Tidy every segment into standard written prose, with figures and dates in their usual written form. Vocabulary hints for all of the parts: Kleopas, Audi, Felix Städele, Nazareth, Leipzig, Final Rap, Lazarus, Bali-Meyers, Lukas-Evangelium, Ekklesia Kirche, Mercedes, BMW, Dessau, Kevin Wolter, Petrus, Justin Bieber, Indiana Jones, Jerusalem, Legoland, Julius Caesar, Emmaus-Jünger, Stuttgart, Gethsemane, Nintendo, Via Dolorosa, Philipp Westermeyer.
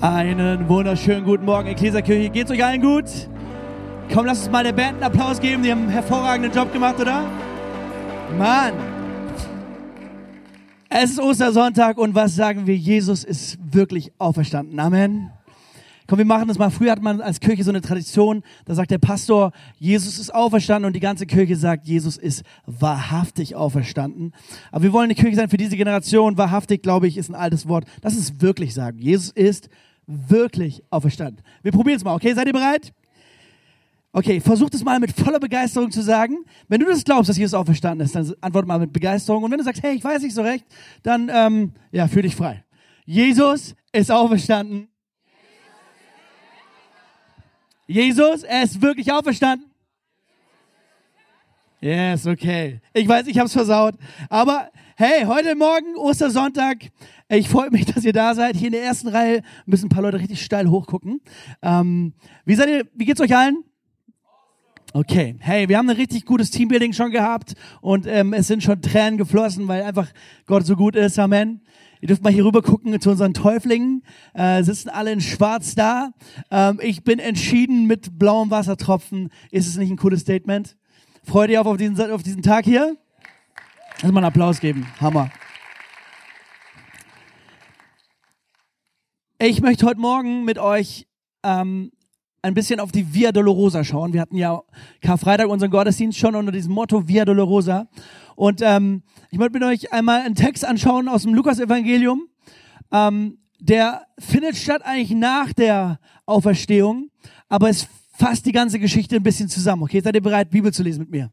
Einen wunderschönen guten Morgen, Ekklesia Kirche. Geht's euch allen gut? Komm, lass uns mal der Band einen Applaus geben. Die haben einen hervorragenden Job gemacht, oder? Mann! Es ist Ostersonntag und was sagen wir? Jesus ist wirklich auferstanden. Amen. Komm, wir machen das mal. Früher hat man als Kirche so eine Tradition, da sagt der Pastor, Jesus ist auferstanden und die ganze Kirche sagt, Jesus ist wahrhaftig auferstanden. Aber wir wollen eine Kirche sein für diese Generation. Wahrhaftig, glaube ich, ist ein altes Wort. Lass uns wirklich sagen, Jesus ist wirklich auferstanden. Wir probieren es mal, okay? Seid ihr bereit? Okay, versucht es mal mit voller Begeisterung zu sagen. Wenn du das glaubst, dass Jesus auferstanden ist, dann antworte mal mit Begeisterung. Und wenn du sagst, hey, ich weiß nicht so recht, dann fühl dich frei. Jesus ist auferstanden. Jesus, er ist wirklich auferstanden. Yes, okay. Ich weiß, ich hab's versaut. Aber hey, heute Morgen, Ostersonntag, ich freue mich, dass ihr da seid. Hier in der ersten Reihe müssen ein paar Leute richtig steil hochgucken. Wie geht's euch allen? Okay, hey, wir haben ein richtig gutes Teambuilding schon gehabt und es sind schon Tränen geflossen, weil einfach Gott so gut ist. Amen. Ihr dürft mal hier rüber gucken zu unseren Täuflingen. Sitzen alle in schwarz da. Ich bin entschieden mit blauem Wassertropfen. Ist es nicht ein cooles Statement? Freut ihr auf diesen Tag hier? Lass mal einen Applaus geben. Hammer. Ich möchte heute Morgen mit euch ein bisschen auf die Via Dolorosa schauen. Wir hatten ja Karfreitag unseren Gottesdienst schon unter diesem Motto Via Dolorosa. Und ich möchte mit euch einmal einen Text anschauen aus dem Lukas-Evangelium. Der findet statt eigentlich nach der Auferstehung, aber es fasst die ganze Geschichte ein bisschen zusammen. Okay, seid ihr bereit, Bibel zu lesen mit mir?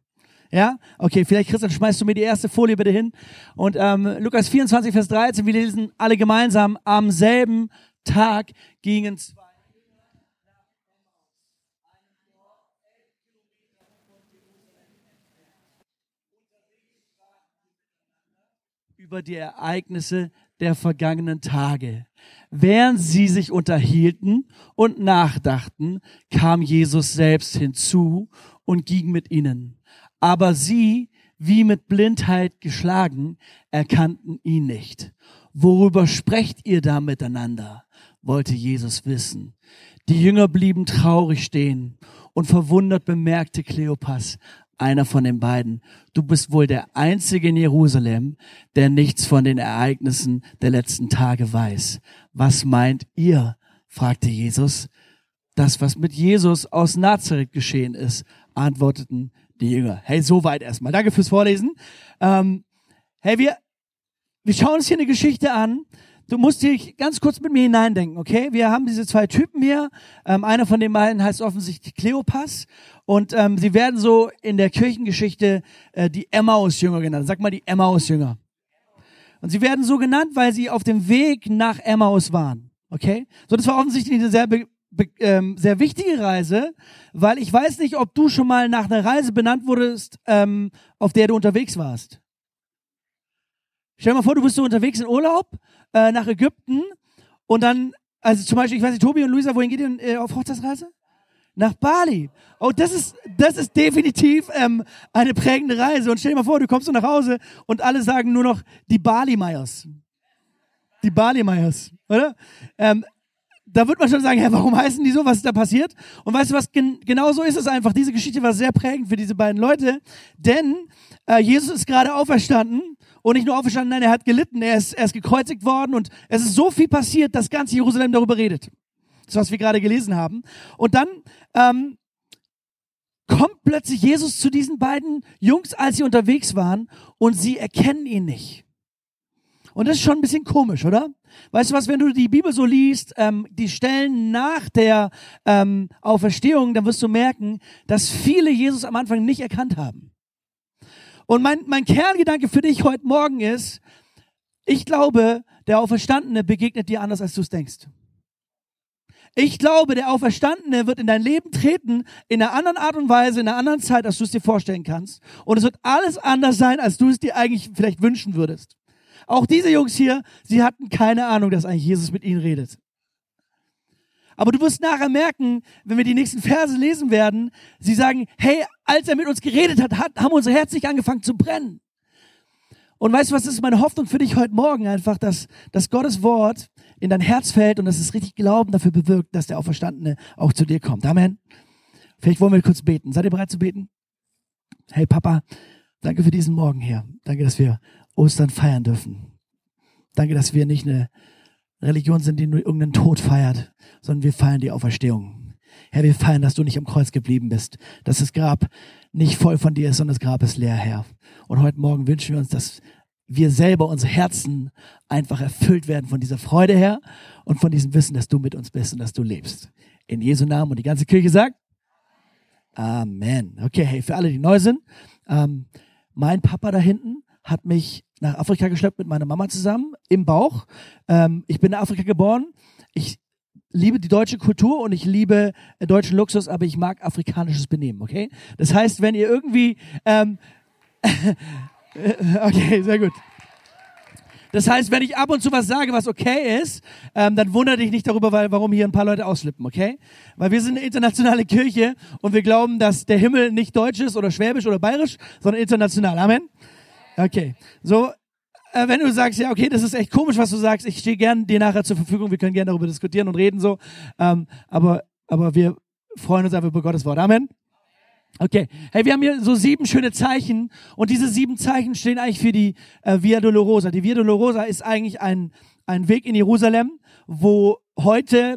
Ja? Okay, vielleicht, Christian, schmeißt du mir die erste Folie bitte hin. Und Lukas 24, Vers 13, wir lesen alle gemeinsam, am selben Tag gingen zwei. Über die Ereignisse der vergangenen Tage. Während sie sich unterhielten und nachdachten, kam Jesus selbst hinzu und ging mit ihnen. Aber sie, wie mit Blindheit geschlagen, erkannten ihn nicht. Worüber sprecht ihr da miteinander? Wollte Jesus wissen. Die Jünger blieben traurig stehen und verwundert bemerkte Kleopas, einer von den beiden: Du bist wohl der Einzige in Jerusalem, der nichts von den Ereignissen der letzten Tage weiß. Was meint ihr? Fragte Jesus. Das, was mit Jesus aus Nazareth geschehen ist, antworteten die Jünger. Hey, soweit erstmal. Danke fürs Vorlesen. Wir schauen uns hier eine Geschichte an. Du musst dich ganz kurz mit mir hineindenken, okay? Wir haben diese zwei Typen hier. Einer von den beiden heißt offensichtlich Kleopas. Und sie werden so in der Kirchengeschichte die Emmaus-Jünger genannt. Sag mal die Emmaus-Jünger. Und sie werden so genannt, weil sie auf dem Weg nach Emmaus waren, okay? So, das war offensichtlich eine sehr wichtige Reise, weil ich weiß nicht, ob du schon mal nach einer Reise benannt wurdest, auf der du unterwegs warst. Stell dir mal vor, du bist so unterwegs in Urlaub nach Ägypten und dann, also zum Beispiel, ich weiß nicht, Tobi und Luisa, wohin geht ihr auf Hochzeitsreise? Nach Bali. Oh, das ist definitiv eine prägende Reise. Und stell dir mal vor, du kommst so nach Hause und alle sagen nur noch die Bali-Meyers. Die Bali-Meyers, oder? Da wird man schon sagen, hey, warum heißen die so, was ist da passiert? Und weißt du was, genau so ist es einfach. Diese Geschichte war sehr prägend für diese beiden Leute, denn Jesus ist gerade auferstanden. Und nicht nur auferstanden, nein, er hat gelitten, er ist gekreuzigt worden und es ist so viel passiert, dass ganz Jerusalem darüber redet. Das, was wir gerade gelesen haben. Und dann kommt plötzlich Jesus zu diesen beiden Jungs, als sie unterwegs waren und sie erkennen ihn nicht. Und das ist schon ein bisschen komisch, oder? Weißt du was, wenn du die Bibel so liest, die Stellen nach der Auferstehung, dann wirst du merken, dass viele Jesus am Anfang nicht erkannt haben. Und mein Kerngedanke für dich heute Morgen ist, ich glaube, der Auferstandene begegnet dir anders, als du es denkst. Ich glaube, der Auferstandene wird in dein Leben treten, in einer anderen Art und Weise, in einer anderen Zeit, als du es dir vorstellen kannst. Und es wird alles anders sein, als du es dir eigentlich vielleicht wünschen würdest. Auch diese Jungs hier, sie hatten keine Ahnung, dass eigentlich Jesus mit ihnen redet. Aber du wirst nachher merken, wenn wir die nächsten Verse lesen werden, sie sagen, hey, als er mit uns geredet hat, haben unsere Herzen nicht angefangen zu brennen. Und weißt du, was ist meine Hoffnung für dich heute Morgen einfach, dass Gottes Wort in dein Herz fällt und dass es richtig Glauben dafür bewirkt, dass der Auferstandene auch zu dir kommt. Amen. Vielleicht wollen wir kurz beten. Seid ihr bereit zu beten? Hey Papa, danke für diesen Morgen hier. Danke, dass wir Ostern feiern dürfen. Danke, dass wir nicht eine Religion sind, die nur irgendeinen Tod feiert, sondern wir feiern die Auferstehung. Herr, wir feiern, dass du nicht am Kreuz geblieben bist, dass das Grab nicht voll von dir ist, sondern das Grab ist leer, Herr. Und heute Morgen wünschen wir uns, dass wir selber, unsere Herzen einfach erfüllt werden von dieser Freude, Herr, und von diesem Wissen, dass du mit uns bist und dass du lebst. In Jesu Namen und die ganze Kirche sagt, Amen. Okay, hey, für alle, die neu sind, mein Papa da hinten hat mich nach Afrika geschleppt mit meiner Mama zusammen, im Bauch. Ich bin in Afrika geboren. Ich liebe die deutsche Kultur und ich liebe deutschen Luxus, aber ich mag afrikanisches Benehmen, okay? Das heißt, wenn ihr irgendwie... okay, sehr gut. Das heißt, wenn ich ab und zu was sage, was okay ist, dann wundere dich nicht darüber, warum hier ein paar Leute ausflippen, okay? Weil wir sind eine internationale Kirche und wir glauben, dass der Himmel nicht deutsch ist oder schwäbisch oder bayerisch, sondern international. Amen? Okay. So, wenn du sagst, ja, okay, das ist echt komisch, was du sagst, ich stehe gern dir nachher zur Verfügung, wir können gern darüber diskutieren und reden so, aber wir freuen uns einfach über Gottes Wort. Amen? Okay, hey, wir haben hier so 7 schöne Zeichen und diese 7 Zeichen stehen eigentlich für die Via Dolorosa. Die Via Dolorosa ist eigentlich ein Weg in Jerusalem, wo heute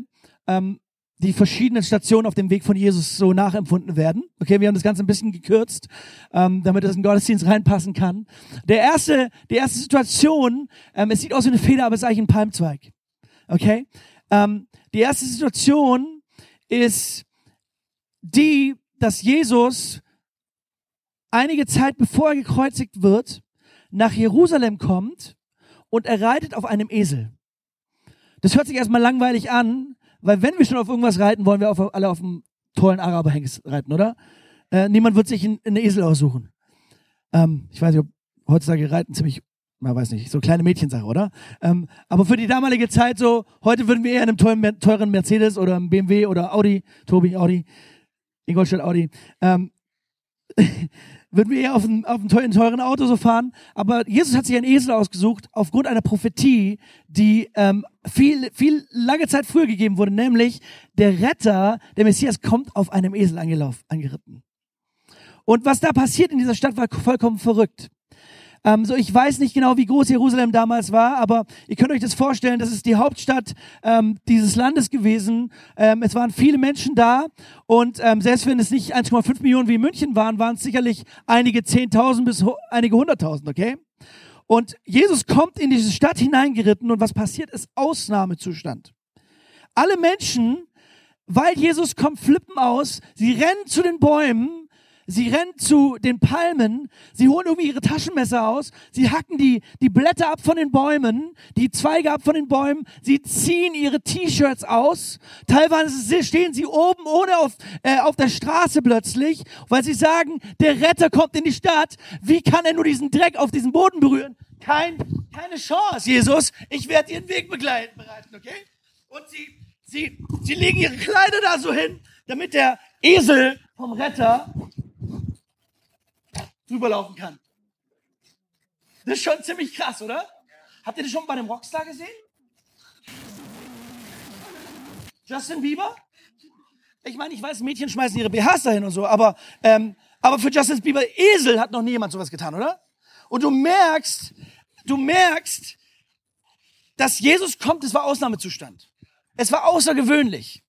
die verschiedenen Stationen auf dem Weg von Jesus so nachempfunden werden. Okay, wir haben das Ganze ein bisschen gekürzt, damit das in den Gottesdienst reinpassen kann. Die erste Situation, es sieht aus wie eine Feder, aber es ist eigentlich ein Palmzweig. Okay, die erste Situation ist die, dass Jesus einige Zeit, bevor er gekreuzigt wird, nach Jerusalem kommt und er reitet auf einem Esel. Das hört sich erstmal langweilig an, weil wenn wir schon auf irgendwas reiten, wollen wir alle auf einem tollen Araberhengst reiten, oder? Niemand wird sich einen Esel aussuchen. Ich weiß nicht, ob heutzutage reiten ziemlich, man weiß nicht, so kleine Mädchensache, oder? Aber für die damalige Zeit so, heute würden wir eher in einem teuren Mercedes oder einem BMW oder Audi, Tobi, Audi, Ingolstadt Audi, würden wir eher auf einem teuren Auto so fahren, aber Jesus hat sich einen Esel ausgesucht aufgrund einer Prophetie, die viel lange Zeit früher gegeben wurde, nämlich der Retter, der Messias, kommt auf einem Esel angeritten. Und was da passiert in dieser Stadt war vollkommen verrückt. Ich weiß nicht genau, wie groß Jerusalem damals war, aber ihr könnt euch das vorstellen, das ist die Hauptstadt dieses Landes gewesen. Es waren viele Menschen da und selbst wenn es nicht 1,5 Millionen wie in München waren, waren es sicherlich einige 10.000 bis einige 100.000, okay? Und Jesus kommt in diese Stadt hineingeritten und was passiert ist Ausnahmezustand. Alle Menschen, weil Jesus kommt, flippen aus, sie rennen zu den Bäumen, sie rennen zu den Palmen, sie holen irgendwie ihre Taschenmesser aus, sie hacken die Blätter ab von den Bäumen, die Zweige ab von den Bäumen, sie ziehen ihre T-Shirts aus, teilweise stehen sie oben oder auf der Straße plötzlich, weil sie sagen, der Retter kommt in die Stadt, wie kann er nur diesen Dreck auf diesen Boden berühren? Keine Chance, Jesus, ich werde ihren Weg begleiten, okay? Und sie legen ihre Kleider da so hin, damit der Esel vom Retter drüberlaufen kann. Das ist schon ziemlich krass, oder? Habt ihr das schon bei dem Rockstar gesehen? Justin Bieber? Ich meine, ich weiß, Mädchen schmeißen ihre BHs dahin und so, aber für Justin Bieber Esel hat noch nie jemand sowas getan, oder? Und du merkst, dass Jesus kommt, es war Ausnahmezustand. Es war außergewöhnlich.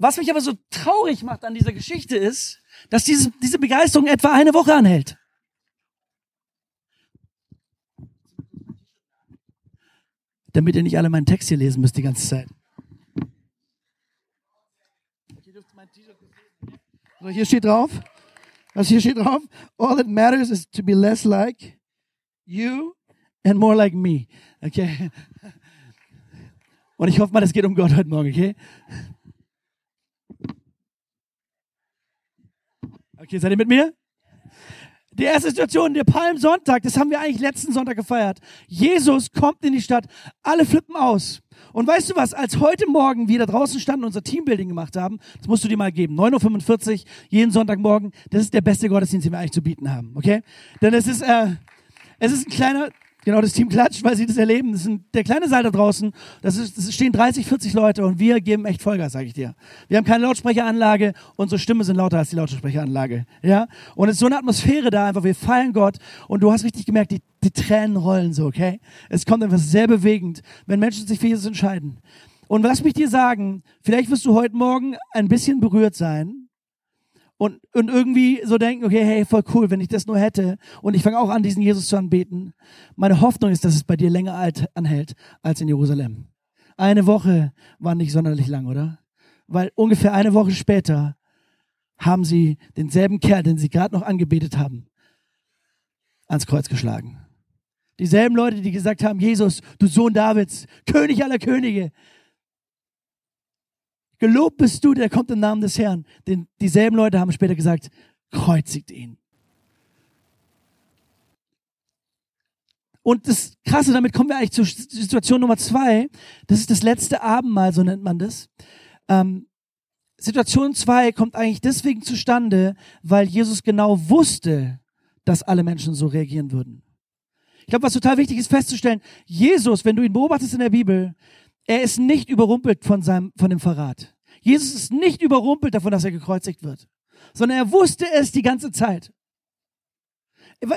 Was mich aber so traurig macht an dieser Geschichte ist, dass diese Begeisterung etwa eine Woche anhält. Damit ihr nicht alle meinen Text hier lesen müsst die ganze Zeit. So, hier steht drauf, all that matters is to be less like you and more like me. Okay. Und ich hoffe mal, das geht um Gott heute Morgen, okay? Okay, seid ihr mit mir? Die erste Situation, der Palmsonntag, das haben wir eigentlich letzten Sonntag gefeiert. Jesus kommt in die Stadt, alle flippen aus. Und weißt du was, als heute Morgen wir da draußen standen und unser Teambuilding gemacht haben, das musst du dir mal geben, 9.45 Uhr, jeden Sonntagmorgen, das ist der beste Gottesdienst, den wir eigentlich zu bieten haben, okay? Denn es ist ein kleiner... Genau, das Team klatscht, weil sie das erleben. Das ist der kleine Saal da draußen. Das stehen 30, 40 Leute und wir geben echt Vollgas, sage ich dir. Wir haben keine Lautsprecheranlage, unsere Stimmen sind lauter als die Lautsprecheranlage. Ja? Und es ist so eine Atmosphäre da einfach, wir feiern Gott und du hast richtig gemerkt, die Tränen rollen so, okay? Es kommt einfach sehr bewegend, wenn Menschen sich für Jesus entscheiden. Und lass mich dir sagen, vielleicht wirst du heute Morgen ein bisschen berührt sein und irgendwie so denken, okay, hey, voll cool, wenn ich das nur hätte. Und ich fange auch an, diesen Jesus zu anbeten. Meine Hoffnung ist, dass es bei dir länger anhält als in Jerusalem. Eine Woche war nicht sonderlich lang, oder? Weil ungefähr eine Woche später haben sie denselben Kerl, den sie gerade noch angebetet haben, ans Kreuz geschlagen. Dieselben Leute, die gesagt haben, Jesus, du Sohn Davids, König aller Könige, gelobt bist du, der kommt im Namen des Herrn. Dieselben Leute haben später gesagt, kreuzigt ihn. Und das Krasse, damit kommen wir eigentlich zur Situation Nummer 2. Das ist das letzte Abendmahl, so nennt man das. Situation 2 kommt eigentlich deswegen zustande, weil Jesus genau wusste, dass alle Menschen so reagieren würden. Ich glaube, was total wichtig ist festzustellen, Jesus, wenn du ihn beobachtest in der Bibel, er ist nicht überrumpelt von dem Verrat. Jesus ist nicht überrumpelt davon, dass er gekreuzigt wird, sondern er wusste es die ganze Zeit.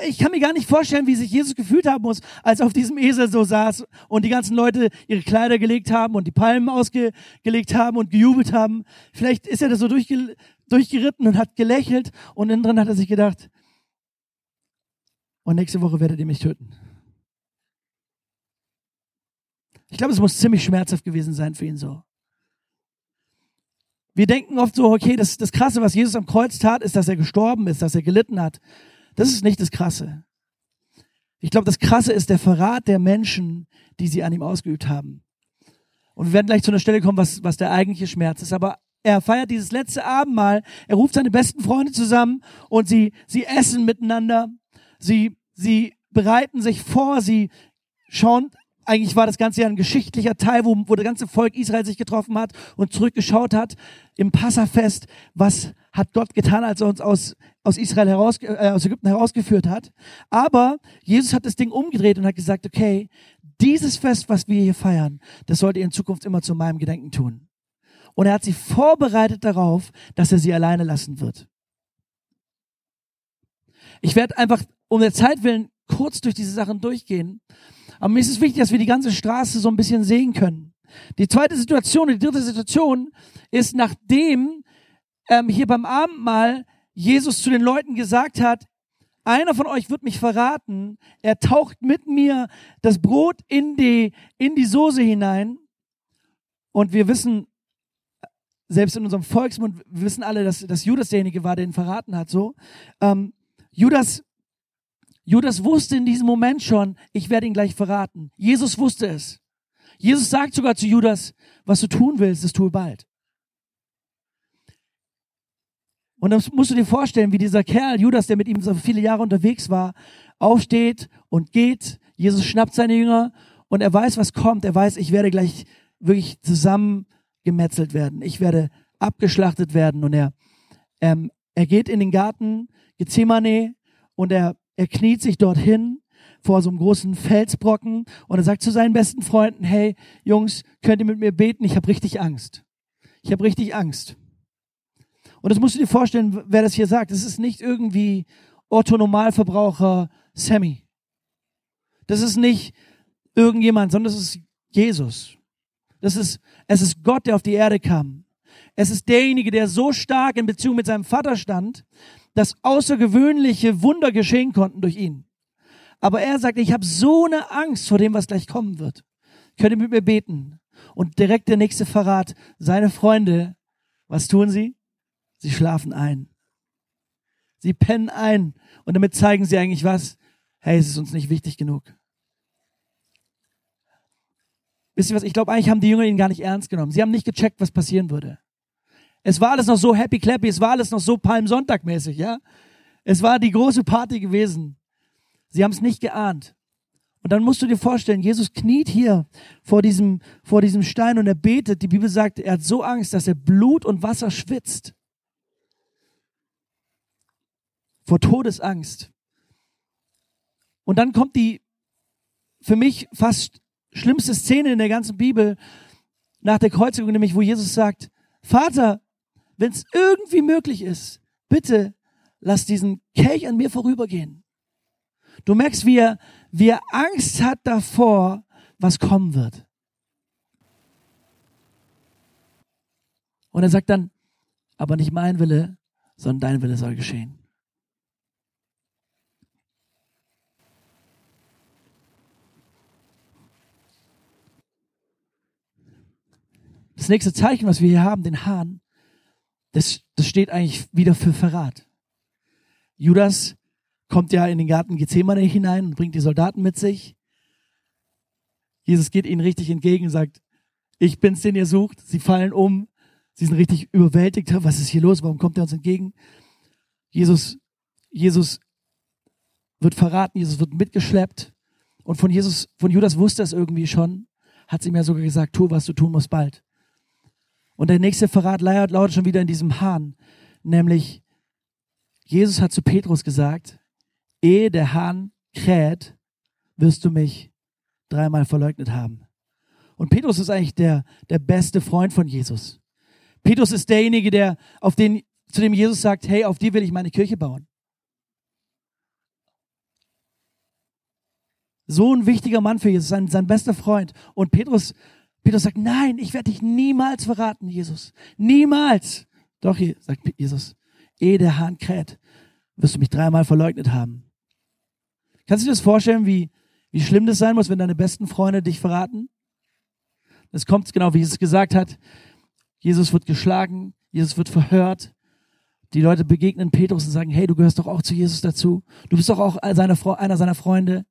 Ich kann mir gar nicht vorstellen, wie sich Jesus gefühlt haben muss, als er auf diesem Esel so saß und die ganzen Leute ihre Kleider gelegt haben und die Palmen ausgelegt haben und gejubelt haben. Vielleicht ist er da so durchgeritten und hat gelächelt und innen drin hat er sich gedacht, und nächste Woche werdet ihr mich töten. Ich glaube, es muss ziemlich schmerzhaft gewesen sein für ihn so. Wir denken oft so, okay, das Krasse, was Jesus am Kreuz tat, ist, dass er gestorben ist, dass er gelitten hat. Das ist nicht das Krasse. Ich glaube, das Krasse ist der Verrat der Menschen, die sie an ihm ausgeübt haben. Und wir werden gleich zu einer Stelle kommen, was der eigentliche Schmerz ist. Aber er feiert dieses letzte Abendmahl, er ruft seine besten Freunde zusammen und sie essen miteinander. Sie bereiten sich vor, sie schauen, eigentlich war das Ganze ja ein geschichtlicher Teil, wo das ganze Volk Israel sich getroffen hat und zurückgeschaut hat im Passafest, was hat Gott getan, als er uns aus Israel aus Ägypten herausgeführt hat. Aber Jesus hat das Ding umgedreht und hat gesagt, okay, dieses Fest, was wir hier feiern, das sollt ihr in Zukunft immer zu meinem Gedenken tun. Und er hat sie vorbereitet darauf, dass er sie alleine lassen wird. Ich werde einfach um der Zeit willen kurz durch diese Sachen durchgehen. Aber mir ist es wichtig, dass wir die ganze Straße so ein bisschen sehen können. Die dritte Situation ist, nachdem hier beim Abendmahl Jesus zu den Leuten gesagt hat, einer von euch wird mich verraten, er taucht mit mir das Brot in die Soße hinein. Und wir wissen, selbst in unserem Volksmund, wir wissen alle, dass Judas derjenige war, der ihn verraten hat. So, Judas wusste in diesem Moment schon, ich werde ihn gleich verraten. Jesus wusste es. Jesus sagt sogar zu Judas, was du tun willst, das tue bald. Und dann musst du dir vorstellen, wie dieser Kerl, Judas, der mit ihm so viele Jahre unterwegs war, aufsteht und geht. Jesus schnappt seine Jünger und er weiß, was kommt. Er weiß, ich werde gleich wirklich zusammengemetzelt werden. Ich werde abgeschlachtet werden. Und er geht in den Garten Gethsemane und er kniet sich dorthin vor so einem großen Felsbrocken und er sagt zu seinen besten Freunden, hey Jungs, könnt ihr mit mir beten? Ich habe richtig Angst. Ich habe richtig Angst. Und das musst du dir vorstellen, wer das hier sagt. Das ist nicht irgendwie Otto-Normalverbraucher Sammy. Das ist nicht irgendjemand, sondern das ist Jesus. Es ist Gott, der auf die Erde kam. Es ist derjenige, der so stark in Beziehung mit seinem Vater stand, dass außergewöhnliche Wunder geschehen konnten durch ihn. Aber er sagt, ich habe so eine Angst vor dem, was gleich kommen wird. Könnt ihr mit mir beten? Und direkt der nächste Verrat, seine Freunde, was tun sie? Sie schlafen ein. Sie pennen ein. Und damit zeigen sie eigentlich was? Hey, es ist uns nicht wichtig genug. Wisst ihr was? Ich glaube, eigentlich haben die Jünger ihn gar nicht ernst genommen. Sie haben nicht gecheckt, was passieren würde. Es war alles noch so happy-clappy, es war alles noch so Palmsonntag-mäßig, ja? Es war die große Party gewesen. Sie haben es nicht geahnt. Und dann musst du dir vorstellen, Jesus kniet hier vor diesem Stein und er betet. Die Bibel sagt, er hat so Angst, dass er Blut und Wasser schwitzt. Vor Todesangst. Und dann kommt die für mich fast schlimmste Szene in der ganzen Bibel nach der Kreuzigung, nämlich wo Jesus sagt, Vater, wenn es irgendwie möglich ist, bitte lass diesen Kelch an mir vorübergehen. Du merkst, wie er Angst hat davor, was kommen wird. Und er sagt dann, aber nicht mein Wille, sondern dein Wille soll geschehen. Das nächste Zeichen, was wir hier haben, den Hahn, das steht eigentlich wieder für Verrat. Judas kommt ja in den Garten Gethsemane hinein und bringt die Soldaten mit sich. Jesus geht ihnen richtig entgegen und sagt, ich bin's, den ihr sucht. Sie fallen um. Sie sind richtig überwältigt. Was ist hier los? Warum kommt er uns entgegen? Jesus wird verraten. Jesus wird mitgeschleppt. Und von Judas wusste es irgendwie schon. Hat sie mir sogar gesagt, tu, was du tun musst, bald. Und der nächste Verrat lautet schon wieder in diesem Hahn. Nämlich, Jesus hat zu Petrus gesagt, ehe der Hahn kräht, wirst du mich dreimal verleugnet haben. Und Petrus ist eigentlich der beste Freund von Jesus. Petrus ist derjenige, zu dem Jesus sagt, hey, auf dir will ich meine Kirche bauen. So ein wichtiger Mann für Jesus, sein bester Freund. Und Petrus sagt, nein, ich werde dich niemals verraten, Jesus. Niemals. Doch, sagt Jesus, ehe der Hahn kräht, wirst du mich dreimal verleugnet haben. Kannst du dir das vorstellen, wie schlimm das sein muss, wenn deine besten Freunde dich verraten? Das kommt genau, wie Jesus gesagt hat. Jesus wird geschlagen, Jesus wird verhört. Die Leute begegnen Petrus und sagen, hey, du gehörst doch auch zu Jesus dazu. Du bist doch auch einer seiner Freunde.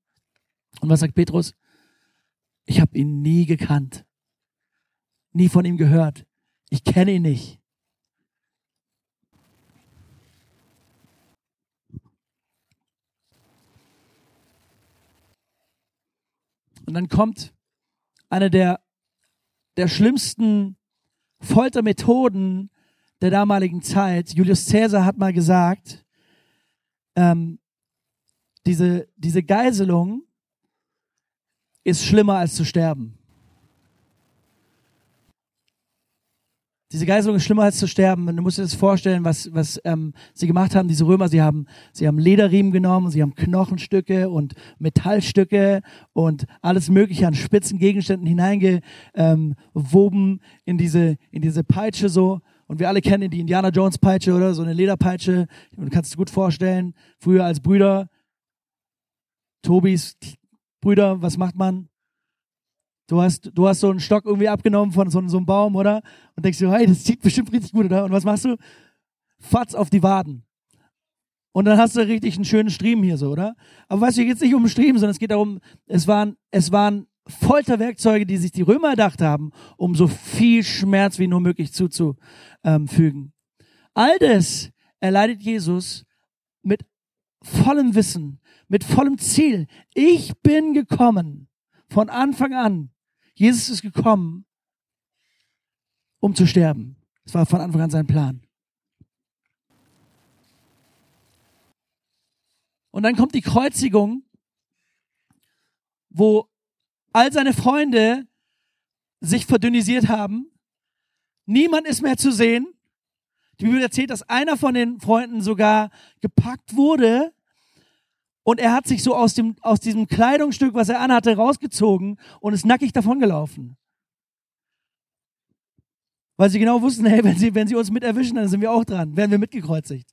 Und was sagt Petrus? Ich habe ihn nie gekannt, nie von ihm gehört. Ich kenne ihn nicht. Und dann kommt eine der schlimmsten Foltermethoden der damaligen Zeit. Julius Caesar hat mal gesagt, diese Geiselung ist schlimmer als zu sterben. Diese Geiselung ist schlimmer als zu sterben. Und du musst dir das vorstellen, was sie gemacht haben, diese Römer. Sie haben Lederriemen genommen, sie haben Knochenstücke und Metallstücke und alles Mögliche an spitzen Gegenständen hineingewoben in diese Peitsche so. Und wir alle kennen die Indiana Jones Peitsche oder so eine Lederpeitsche. Und kannst du dir gut vorstellen, früher als Brüder, Tobis Brüder, was macht man? Du hast so einen Stock irgendwie abgenommen von so einem Baum, oder? Und denkst dir, hey, das sieht bestimmt richtig gut, oder? Und was machst du? Fatz auf die Waden. Und dann hast du richtig einen schönen Striemen hier so, oder? Aber weißt du, hier geht es nicht um Striemen, sondern es geht darum, es waren Folterwerkzeuge, die sich die Römer erdacht haben, um so viel Schmerz wie nur möglich zuzufügen. All das erleidet Jesus mit vollem Wissen, mit vollem Ziel. Ich bin gekommen. Von Anfang an. Jesus ist gekommen, um zu sterben. Das war von Anfang an sein Plan. Und dann kommt die Kreuzigung, wo all seine Freunde sich verdünnisiert haben. Niemand ist mehr zu sehen. Die Bibel erzählt, dass einer von den Freunden sogar gepackt wurde. Und er hat sich so aus diesem Kleidungsstück, was er anhatte, rausgezogen und ist nackig davongelaufen. Weil sie genau wussten, hey, wenn sie uns mit erwischen, dann sind wir auch dran, werden wir mitgekreuzigt.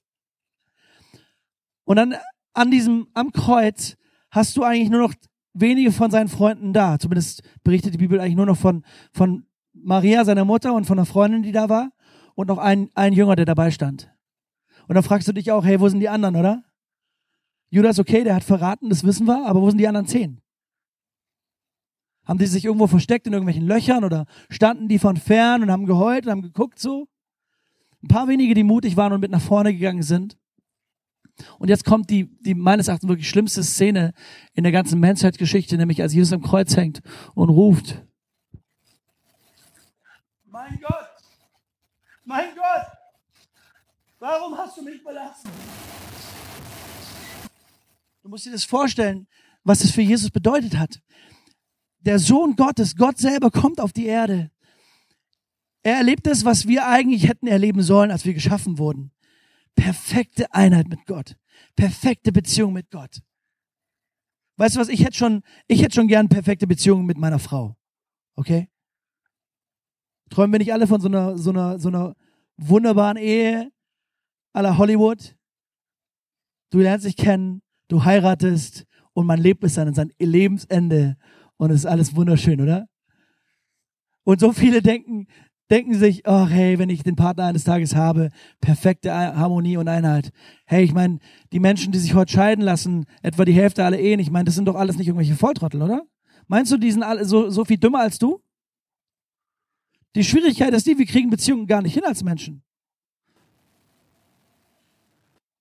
Und dann am Kreuz hast du eigentlich nur noch wenige von seinen Freunden da. Zumindest berichtet die Bibel eigentlich nur noch von Maria, seiner Mutter, und von einer Freundin, die da war, und noch ein Jünger, der dabei stand. Und dann fragst du dich auch, hey, wo sind die anderen, oder? Judas, okay, der hat verraten, das wissen wir, aber wo sind die anderen 10? Haben die sich irgendwo versteckt in irgendwelchen Löchern oder standen die von fern und haben geheult und haben geguckt so? Ein paar wenige, die mutig waren und mit nach vorne gegangen sind. Und jetzt kommt die meines Erachtens wirklich schlimmste Szene in der ganzen Menschheitsgeschichte, nämlich als Jesus am Kreuz hängt und ruft: Mein Gott! Mein Gott! Warum hast du mich verlassen? Du musst dir das vorstellen, was es für Jesus bedeutet hat. Der Sohn Gottes, Gott selber kommt auf die Erde. Er erlebt das, was wir eigentlich hätten erleben sollen, als wir geschaffen wurden. Perfekte Einheit mit Gott. Perfekte Beziehung mit Gott. Weißt du was, ich hätte schon gern perfekte Beziehungen mit meiner Frau. Okay? Träumen wir nicht alle von so einer wunderbaren Ehe à la Hollywood? Du lernst dich kennen, du heiratest und man lebt bis an sein Lebensende und es ist alles wunderschön, oder? Und so viele denken sich, ach hey, wenn ich den Partner eines Tages habe, perfekte Harmonie und Einheit. Hey, ich meine, die Menschen, die sich heute scheiden lassen, etwa die Hälfte aller Ehen, ich meine, das sind doch alles nicht irgendwelche Volltrottel, oder? Meinst du, die sind alle so viel dümmer als du? Die Schwierigkeit ist wir kriegen Beziehungen gar nicht hin als Menschen.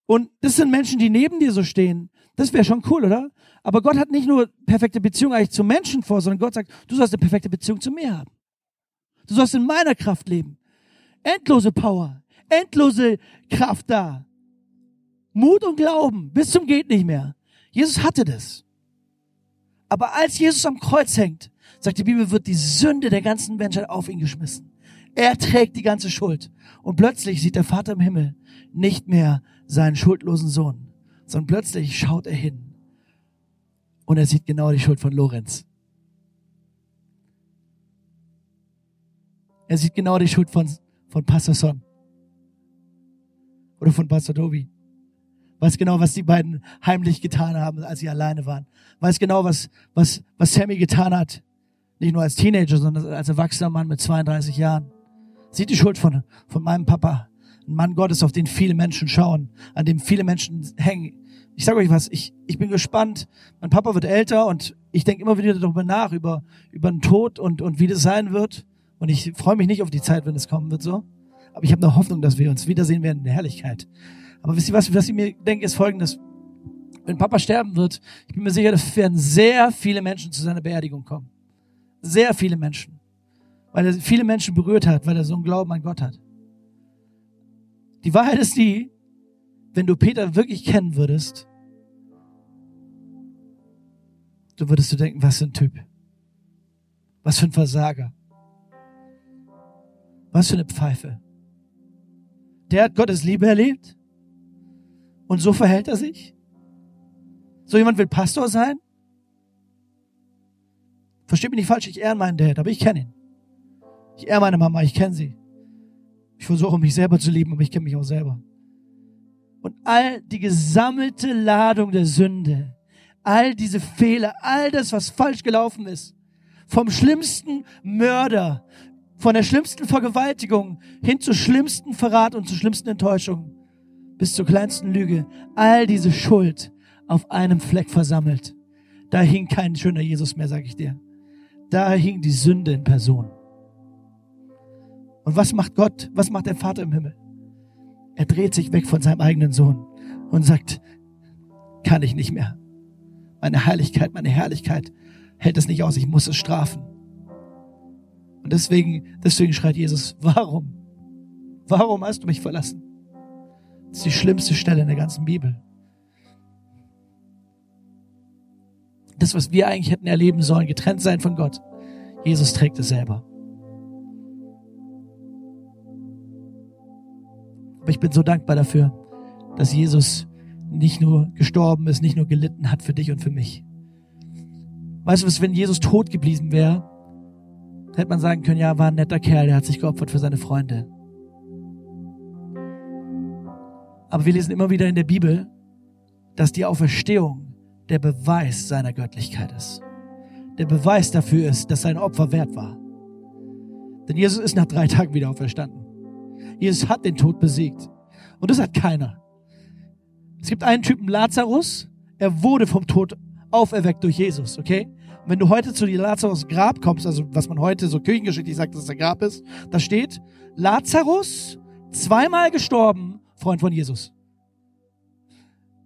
Und das sind Menschen, die neben dir so stehen. Das wäre schon cool, oder? Aber Gott hat nicht nur perfekte Beziehung eigentlich zu Menschen vor, sondern Gott sagt, du sollst eine perfekte Beziehung zu mir haben. Du sollst in meiner Kraft leben. Endlose Power, endlose Kraft da. Mut und Glauben, bis zum geht nicht mehr. Jesus hatte das. Aber als Jesus am Kreuz hängt, sagt die Bibel, wird die Sünde der ganzen Menschheit auf ihn geschmissen. Er trägt die ganze Schuld. Und plötzlich sieht der Vater im Himmel nicht mehr seinen schuldlosen Sohn, sondern plötzlich schaut er hin. Und er sieht genau die Schuld von Lorenz. Er sieht genau die Schuld von Pastor Son. Oder von Pastor Dobi. Weiß genau, was die beiden heimlich getan haben, als sie alleine waren. Weiß genau, was Sammy getan hat. Nicht nur als Teenager, sondern als erwachsener Mann mit 32 Jahren. Sieht die Schuld von meinem Papa. Ein Mann Gottes, auf den viele Menschen schauen, an dem viele Menschen hängen. Ich sag euch was, ich bin gespannt. Mein Papa wird älter und ich denke immer wieder darüber nach, über den Tod und wie das sein wird. Und ich freue mich nicht auf die Zeit, wenn es kommen wird so. Aber ich habe noch Hoffnung, dass wir uns wiedersehen werden in der Herrlichkeit. Aber wisst ihr was ich mir denke, ist Folgendes. Wenn Papa sterben wird, ich bin mir sicher, dass werden sehr viele Menschen zu seiner Beerdigung kommen. Sehr viele Menschen. Weil er viele Menschen berührt hat, weil er so einen Glauben an Gott hat. Die Wahrheit ist die, wenn du Peter wirklich kennen würdest, dann würdest du denken, was für ein Typ. Was für ein Versager. Was für eine Pfeife. Der hat Gottes Liebe erlebt. Und so verhält er sich. So jemand will Pastor sein. Versteht mich nicht falsch, ich ehre meinen Dad, aber ich kenne ihn. Ich ehre meine Mama, ich kenne sie. Ich versuche mich selber zu lieben, aber ich kenne mich auch selber. Und all die gesammelte Ladung der Sünde, all diese Fehler, all das, was falsch gelaufen ist, vom schlimmsten Mörder, von der schlimmsten Vergewaltigung hin zu schlimmsten Verrat und zu schlimmsten Enttäuschung bis zur kleinsten Lüge, all diese Schuld auf einem Fleck versammelt. Da hing kein schöner Jesus mehr, sag ich dir. Da hing die Sünde in Person. Und was macht Gott? Was macht der Vater im Himmel? Er dreht sich weg von seinem eigenen Sohn und sagt, kann ich nicht mehr. Meine Heiligkeit, meine Herrlichkeit hält es nicht aus, ich muss es strafen. Und deswegen schreit Jesus, warum? Warum hast du mich verlassen? Das ist die schlimmste Stelle in der ganzen Bibel. Das, was wir eigentlich hätten erleben sollen, getrennt sein von Gott. Jesus trägt es selber. Aber ich bin so dankbar dafür, dass Jesus nicht nur gestorben ist, nicht nur gelitten hat für dich und für mich. Weißt du was, wenn Jesus tot geblieben wäre, hätte man sagen können, ja, war ein netter Kerl, der hat sich geopfert für seine Freunde. Aber wir lesen immer wieder in der Bibel, dass die Auferstehung der Beweis seiner Göttlichkeit ist. Der Beweis dafür ist, dass sein Opfer wert war. Denn Jesus ist nach 3 Tagen wieder auferstanden. Jesus hat den Tod besiegt. Und das hat keiner. Es gibt einen Typen, Lazarus, er wurde vom Tod auferweckt durch Jesus, okay? Und wenn du heute zu Lazarus Grab kommst, also was man heute so kirchengeschichtlich sagt, dass es ein Grab ist, da steht, Lazarus, 2-mal gestorben, Freund von Jesus.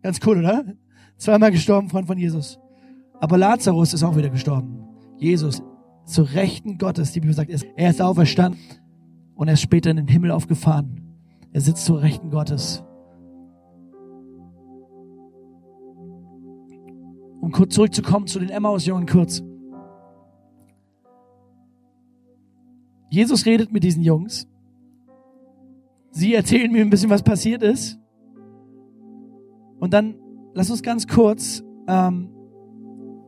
Ganz cool, oder? 2-mal gestorben, Freund von Jesus. Aber Lazarus ist auch wieder gestorben. Jesus, zu Rechten Gottes, die Bibel sagt, er ist auferstanden und er ist später in den Himmel aufgefahren. Er sitzt zu Rechten Gottes. um kurz zurückzukommen zu den Emmaus-Jüngern kurz. Jesus redet mit diesen Jungs. Sie erzählen mir ein bisschen, was passiert ist. Und dann, lass uns ganz kurz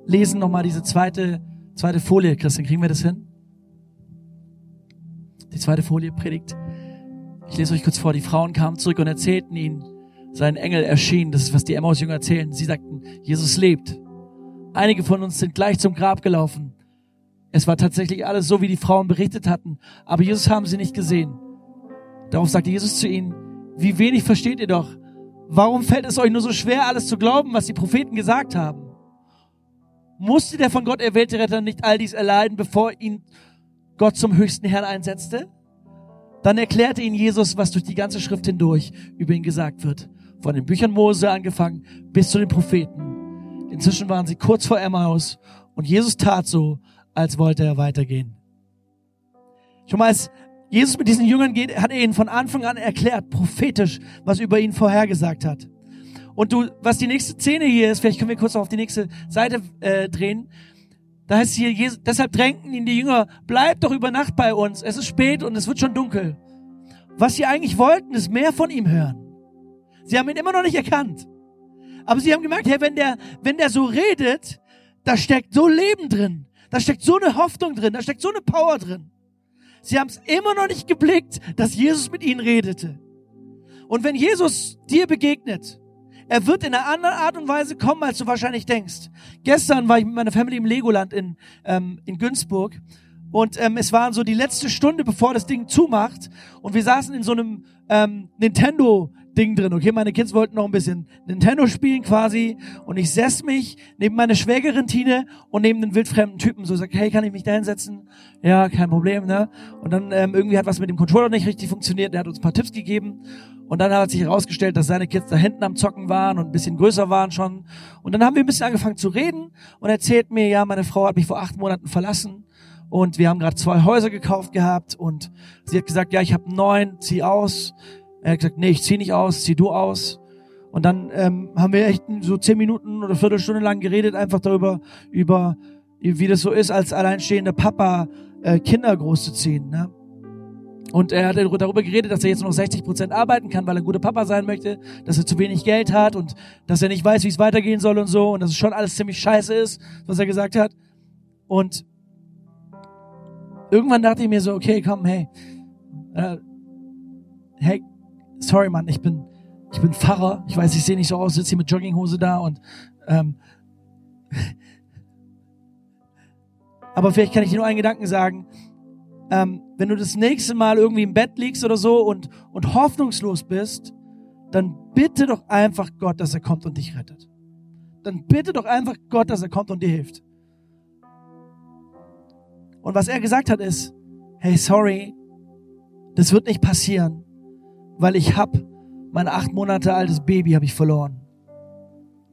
lesen nochmal diese zweite Folie. Christian, kriegen wir das hin? Die zweite Folie predigt. Ich lese euch kurz vor. Die Frauen kamen zurück und erzählten ihnen, sein Engel erschien. Das ist, was die Emmaus-Jünger erzählen. Sie sagten, Jesus lebt. Einige von uns sind gleich zum Grab gelaufen. Es war tatsächlich alles so, wie die Frauen berichtet hatten. Aber Jesus haben sie nicht gesehen. Darauf sagte Jesus zu ihnen, wie wenig versteht ihr doch? Warum fällt es euch nur so schwer, alles zu glauben, was die Propheten gesagt haben? Musste der von Gott erwählte Retter nicht all dies erleiden, bevor ihn Gott zum höchsten Herrn einsetzte? Dann erklärte ihnen Jesus, was durch die ganze Schrift hindurch über ihn gesagt wird. Von den Büchern Mose angefangen bis zu den Propheten. Inzwischen waren sie kurz vor Emmaus und Jesus tat so, als wollte er weitergehen. Schon mal als Jesus mit diesen Jüngern geht, hat er ihnen von Anfang an erklärt, prophetisch, was über ihn vorhergesagt hat. Und was die nächste Szene hier ist, vielleicht können wir kurz auf die nächste Seite drehen. Da heißt es hier, deshalb drängten ihn die Jünger, bleibt doch über Nacht bei uns, es ist spät und es wird schon dunkel. Was sie eigentlich wollten, ist mehr von ihm hören. Sie haben ihn immer noch nicht erkannt. Aber sie haben gemerkt, hey, wenn der so redet, da steckt so Leben drin. Da steckt so eine Hoffnung drin, da steckt so eine Power drin. Sie haben es immer noch nicht geblickt, dass Jesus mit ihnen redete. Und wenn Jesus dir begegnet, er wird in einer anderen Art und Weise kommen, als du wahrscheinlich denkst. Gestern war ich mit meiner Family im Legoland in Günzburg und es war so die letzte Stunde, bevor das Ding zumacht und wir saßen in so einem Nintendo-Ding drin. Okay, meine Kids wollten noch ein bisschen Nintendo spielen quasi und ich setz mich neben meine Schwägerin Tine und neben den wildfremden Typen. So sag, hey, kann ich mich da hinsetzen? Ja, kein Problem, ne? Und dann irgendwie hat was mit dem Controller nicht richtig funktioniert. Der hat uns ein paar Tipps gegeben. Und dann hat sich herausgestellt, dass seine Kids da hinten am Zocken waren und ein bisschen größer waren schon. Und dann haben wir ein bisschen angefangen zu reden und erzählt mir, ja, meine Frau hat mich vor 8 Monaten verlassen und wir haben gerade 2 Häuser gekauft gehabt und sie hat gesagt, ja, ich habe 9, zieh aus. Er hat gesagt, nee, ich zieh nicht aus, zieh du aus. Und dann haben wir echt so 10 Minuten oder Viertelstunde lang geredet, einfach darüber, wie das so ist, als alleinstehender Papa Kinder großzuziehen, ne? Und er hat darüber geredet, dass er jetzt nur noch 60% arbeiten kann, weil er ein guter Papa sein möchte, dass er zu wenig Geld hat und dass er nicht weiß, wie es weitergehen soll und so und dass es schon alles ziemlich scheiße ist, was er gesagt hat. Und irgendwann dachte ich mir so, okay, komm, hey, sorry, Mann, ich bin Pfarrer, ich weiß, ich sehe nicht so aus, sitze hier mit Jogginghose da und aber vielleicht kann ich dir nur einen Gedanken sagen. Wenn du das nächste Mal irgendwie im Bett liegst oder so und hoffnungslos bist, dann bitte doch einfach Gott, dass er kommt und dich rettet. Dann bitte doch einfach Gott, dass er kommt und dir hilft. Und was er gesagt hat ist, hey, sorry, das wird nicht passieren, weil ich habe mein 8 Monate altes Baby habe ich verloren.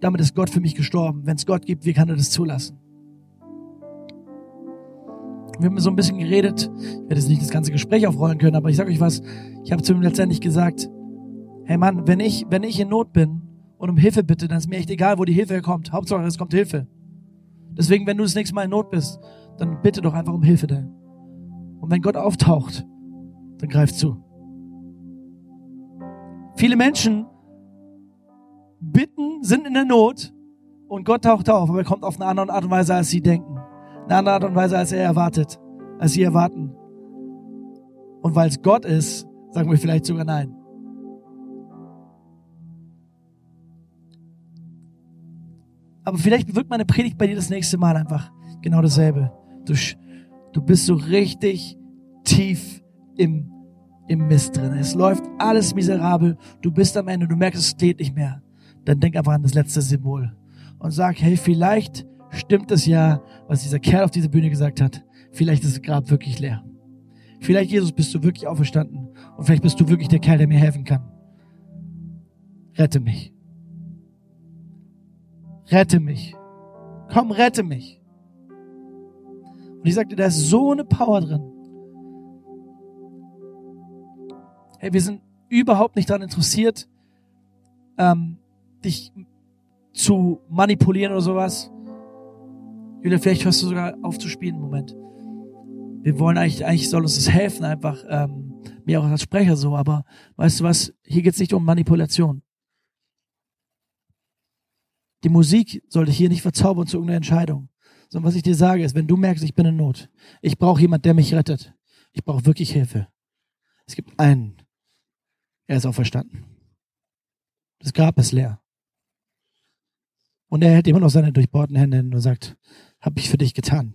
Damit ist Gott für mich gestorben. Wenn es Gott gibt, wie kann er das zulassen? Wir haben so ein bisschen geredet, ich werde jetzt nicht das ganze Gespräch aufrollen können, aber ich sage euch was, ich habe zu ihm letztendlich gesagt, hey Mann, wenn ich in Not bin und um Hilfe bitte, dann ist mir echt egal, wo die Hilfe herkommt. Hauptsache, es kommt Hilfe. Deswegen, wenn du das nächste Mal in Not bist, dann bitte doch einfach um Hilfe da. Und wenn Gott auftaucht, dann greif zu. Viele Menschen bitten, sind in der Not und Gott taucht auf, aber er kommt auf eine andere Art und Weise, als sie denken. In einer Art und Weise, als sie erwarten. Und weil es Gott ist, sagen wir vielleicht sogar nein. Aber vielleicht bewirkt meine Predigt bei dir das nächste Mal einfach genau dasselbe. Du bist so richtig tief im Mist drin. Es läuft alles miserabel. Du bist am Ende, du merkst, es geht nicht mehr. Dann denk einfach an das letzte Symbol und sag, hey, vielleicht stimmt es ja, was dieser Kerl auf dieser Bühne gesagt hat. Vielleicht ist das Grab wirklich leer. Vielleicht, Jesus, bist du wirklich auferstanden. Und vielleicht bist du wirklich der Kerl, der mir helfen kann. Rette mich. Rette mich. Komm, rette mich. Und ich sagte, da ist so eine Power drin. Hey, wir sind überhaupt nicht daran interessiert, dich zu manipulieren oder sowas. Julian, vielleicht hörst du sogar auf zu spielen im Moment. Wir wollen eigentlich soll uns das helfen, einfach mir auch als Sprecher so, aber weißt du was, hier geht es nicht um Manipulation. Die Musik sollte ich hier nicht verzaubern zu irgendeiner Entscheidung. Sondern was ich dir sage ist, wenn du merkst, ich bin in Not, ich brauche jemanden, der mich rettet, ich brauche wirklich Hilfe. Es gibt einen, er ist auferstanden. Das Grab ist leer. Und er hält immer noch seine durchbohrten Hände hin und sagt, habe ich für dich getan.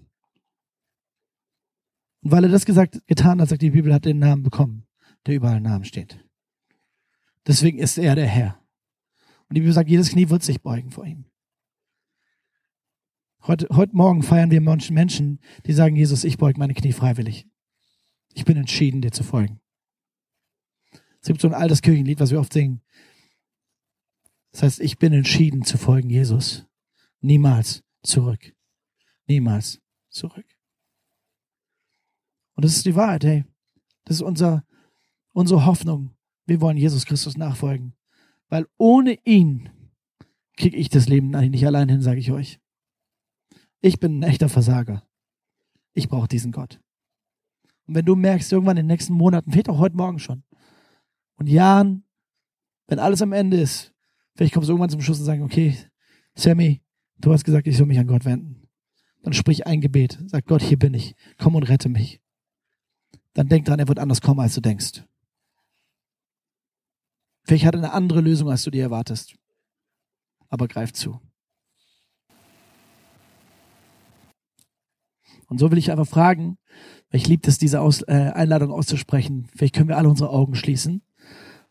Und weil er das getan hat, sagt die Bibel, hat den Namen bekommen, der überall im Namen steht. Deswegen ist er der Herr. Und die Bibel sagt, jedes Knie wird sich beugen vor ihm. Heute Morgen feiern wir Menschen, die sagen, Jesus, ich beuge meine Knie freiwillig. Ich bin entschieden, dir zu folgen. Es gibt so ein altes Kirchenlied, was wir oft singen. Das heißt, ich bin entschieden zu folgen, Jesus. Niemals zurück. Niemals zurück. Und das ist die Wahrheit, hey. Das ist unsere Hoffnung. Wir wollen Jesus Christus nachfolgen. Weil ohne ihn kriege ich das Leben eigentlich nicht allein hin, sage ich euch. Ich bin ein echter Versager. Ich brauche diesen Gott. Und wenn du merkst, irgendwann in den nächsten Monaten, vielleicht auch heute Morgen schon, und Jahren, wenn alles am Ende ist, vielleicht kommst du irgendwann zum Schluss und sagst, okay, Sammy, du hast gesagt, ich soll mich an Gott wenden. Dann sprich ein Gebet. Sag, Gott, hier bin ich. Komm und rette mich. Dann denk dran, er wird anders kommen, als du denkst. Vielleicht hat er eine andere Lösung, als du dir erwartest. Aber greif zu. Und so will ich einfach fragen, ich liebe es, diese Einladung auszusprechen. Vielleicht können wir alle unsere Augen schließen.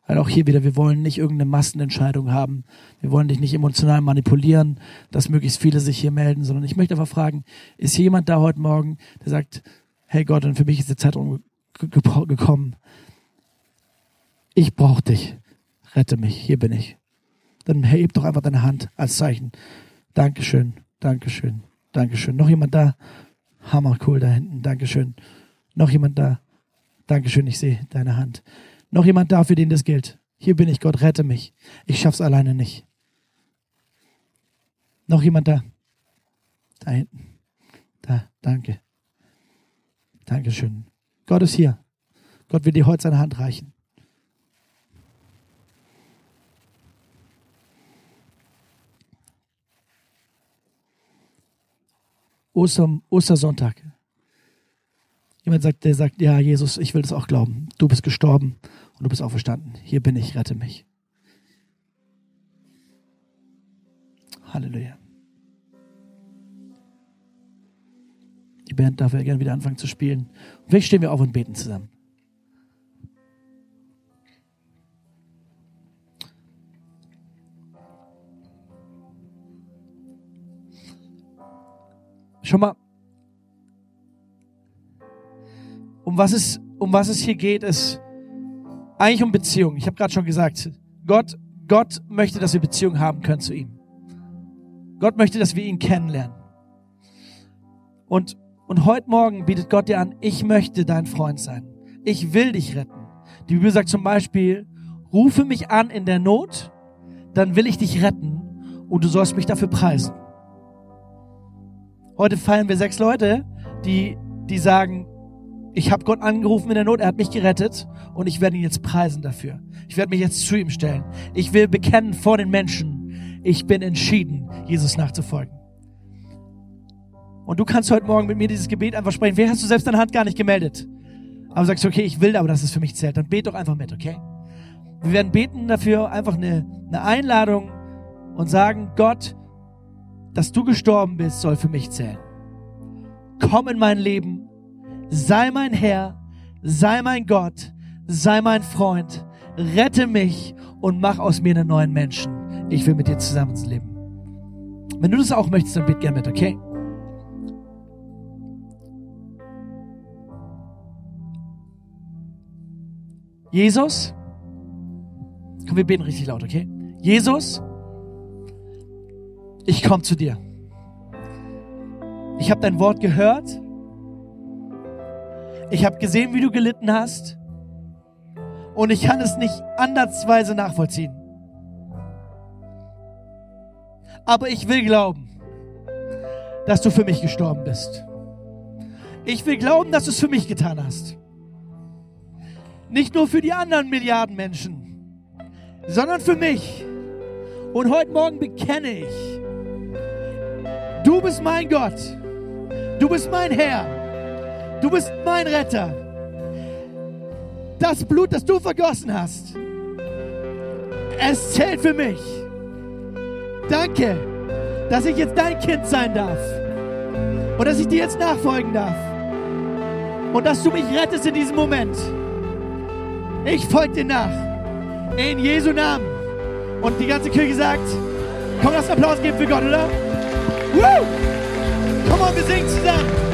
Weil auch hier wieder, wir wollen nicht irgendeine Massenentscheidung haben. Wir wollen dich nicht emotional manipulieren, dass möglichst viele sich hier melden, sondern ich möchte einfach fragen, ist hier jemand da heute Morgen, der sagt, hey Gott, und für mich ist die Zeit gekommen. Ich brauche dich. Rette mich. Hier bin ich. Dann heb doch einfach deine Hand als Zeichen. Dankeschön. Dankeschön. Dankeschön. Noch jemand da? Hammer cool da hinten. Dankeschön. Noch jemand da? Dankeschön. Ich sehe deine Hand. Noch jemand da, für den das gilt. Hier bin ich, Gott, rette mich. Ich schaff's alleine nicht. Noch jemand da? Da hinten. Da, danke. Dankeschön. Gott ist hier. Gott will dir heute seine Hand reichen. Ostersonntag. Jemand sagt, ja, Jesus, ich will das auch glauben. Du bist gestorben und du bist auferstanden. Hier bin ich, rette mich. Halleluja. Die Band darf ja gerne wieder anfangen zu spielen. Und vielleicht stehen wir auf und beten zusammen. Schau mal, um was es hier geht, ist eigentlich um Beziehung. Ich habe gerade schon gesagt, Gott möchte, dass wir Beziehung haben können zu ihm. Gott möchte, dass wir ihn kennenlernen. Und heute Morgen bietet Gott dir an, ich möchte dein Freund sein. Ich will dich retten. Die Bibel sagt zum Beispiel, rufe mich an in der Not, dann will ich dich retten und du sollst mich dafür preisen. Heute feiern wir 6 Leute, die sagen, ich habe Gott angerufen in der Not, er hat mich gerettet und ich werde ihn jetzt preisen dafür. Ich werde mich jetzt zu ihm stellen. Ich will bekennen vor den Menschen, ich bin entschieden, Jesus nachzufolgen. Und du kannst heute Morgen mit mir dieses Gebet einfach sprechen. Vielleicht hast du selbst deine Hand gar nicht gemeldet. Aber sagst, okay, ich will aber, dass es für mich zählt. Dann bet doch einfach mit, okay? Wir werden beten dafür, einfach eine Einladung und sagen, Gott, dass du gestorben bist, soll für mich zählen. Komm in mein Leben, sei mein Herr, sei mein Gott, sei mein Freund, rette mich und mach aus mir einen neuen Menschen. Ich will mit dir zusammenleben. Wenn du das auch möchtest, dann bet gerne mit, okay? Jesus, komm, wir beten richtig laut, okay? Jesus, ich komme zu dir. Ich habe dein Wort gehört. Ich habe gesehen, wie du gelitten hast. Und ich kann es nicht andersweise nachvollziehen. Aber ich will glauben, dass du für mich gestorben bist. Ich will glauben, dass du es für mich getan hast. Nicht nur für die anderen Milliarden Menschen, sondern für mich. Und heute Morgen bekenne ich, du bist mein Gott, du bist mein Herr, du bist mein Retter. Das Blut, das du vergossen hast, es zählt für mich. Danke, dass ich jetzt dein Kind sein darf und dass ich dir jetzt nachfolgen darf und dass du mich rettest in diesem Moment. Ich folge dir nach, in Jesu Namen. Und die ganze Kirche sagt, komm, lass einen Applaus geben für Gott, oder? Woo! Komm, wir singen zusammen.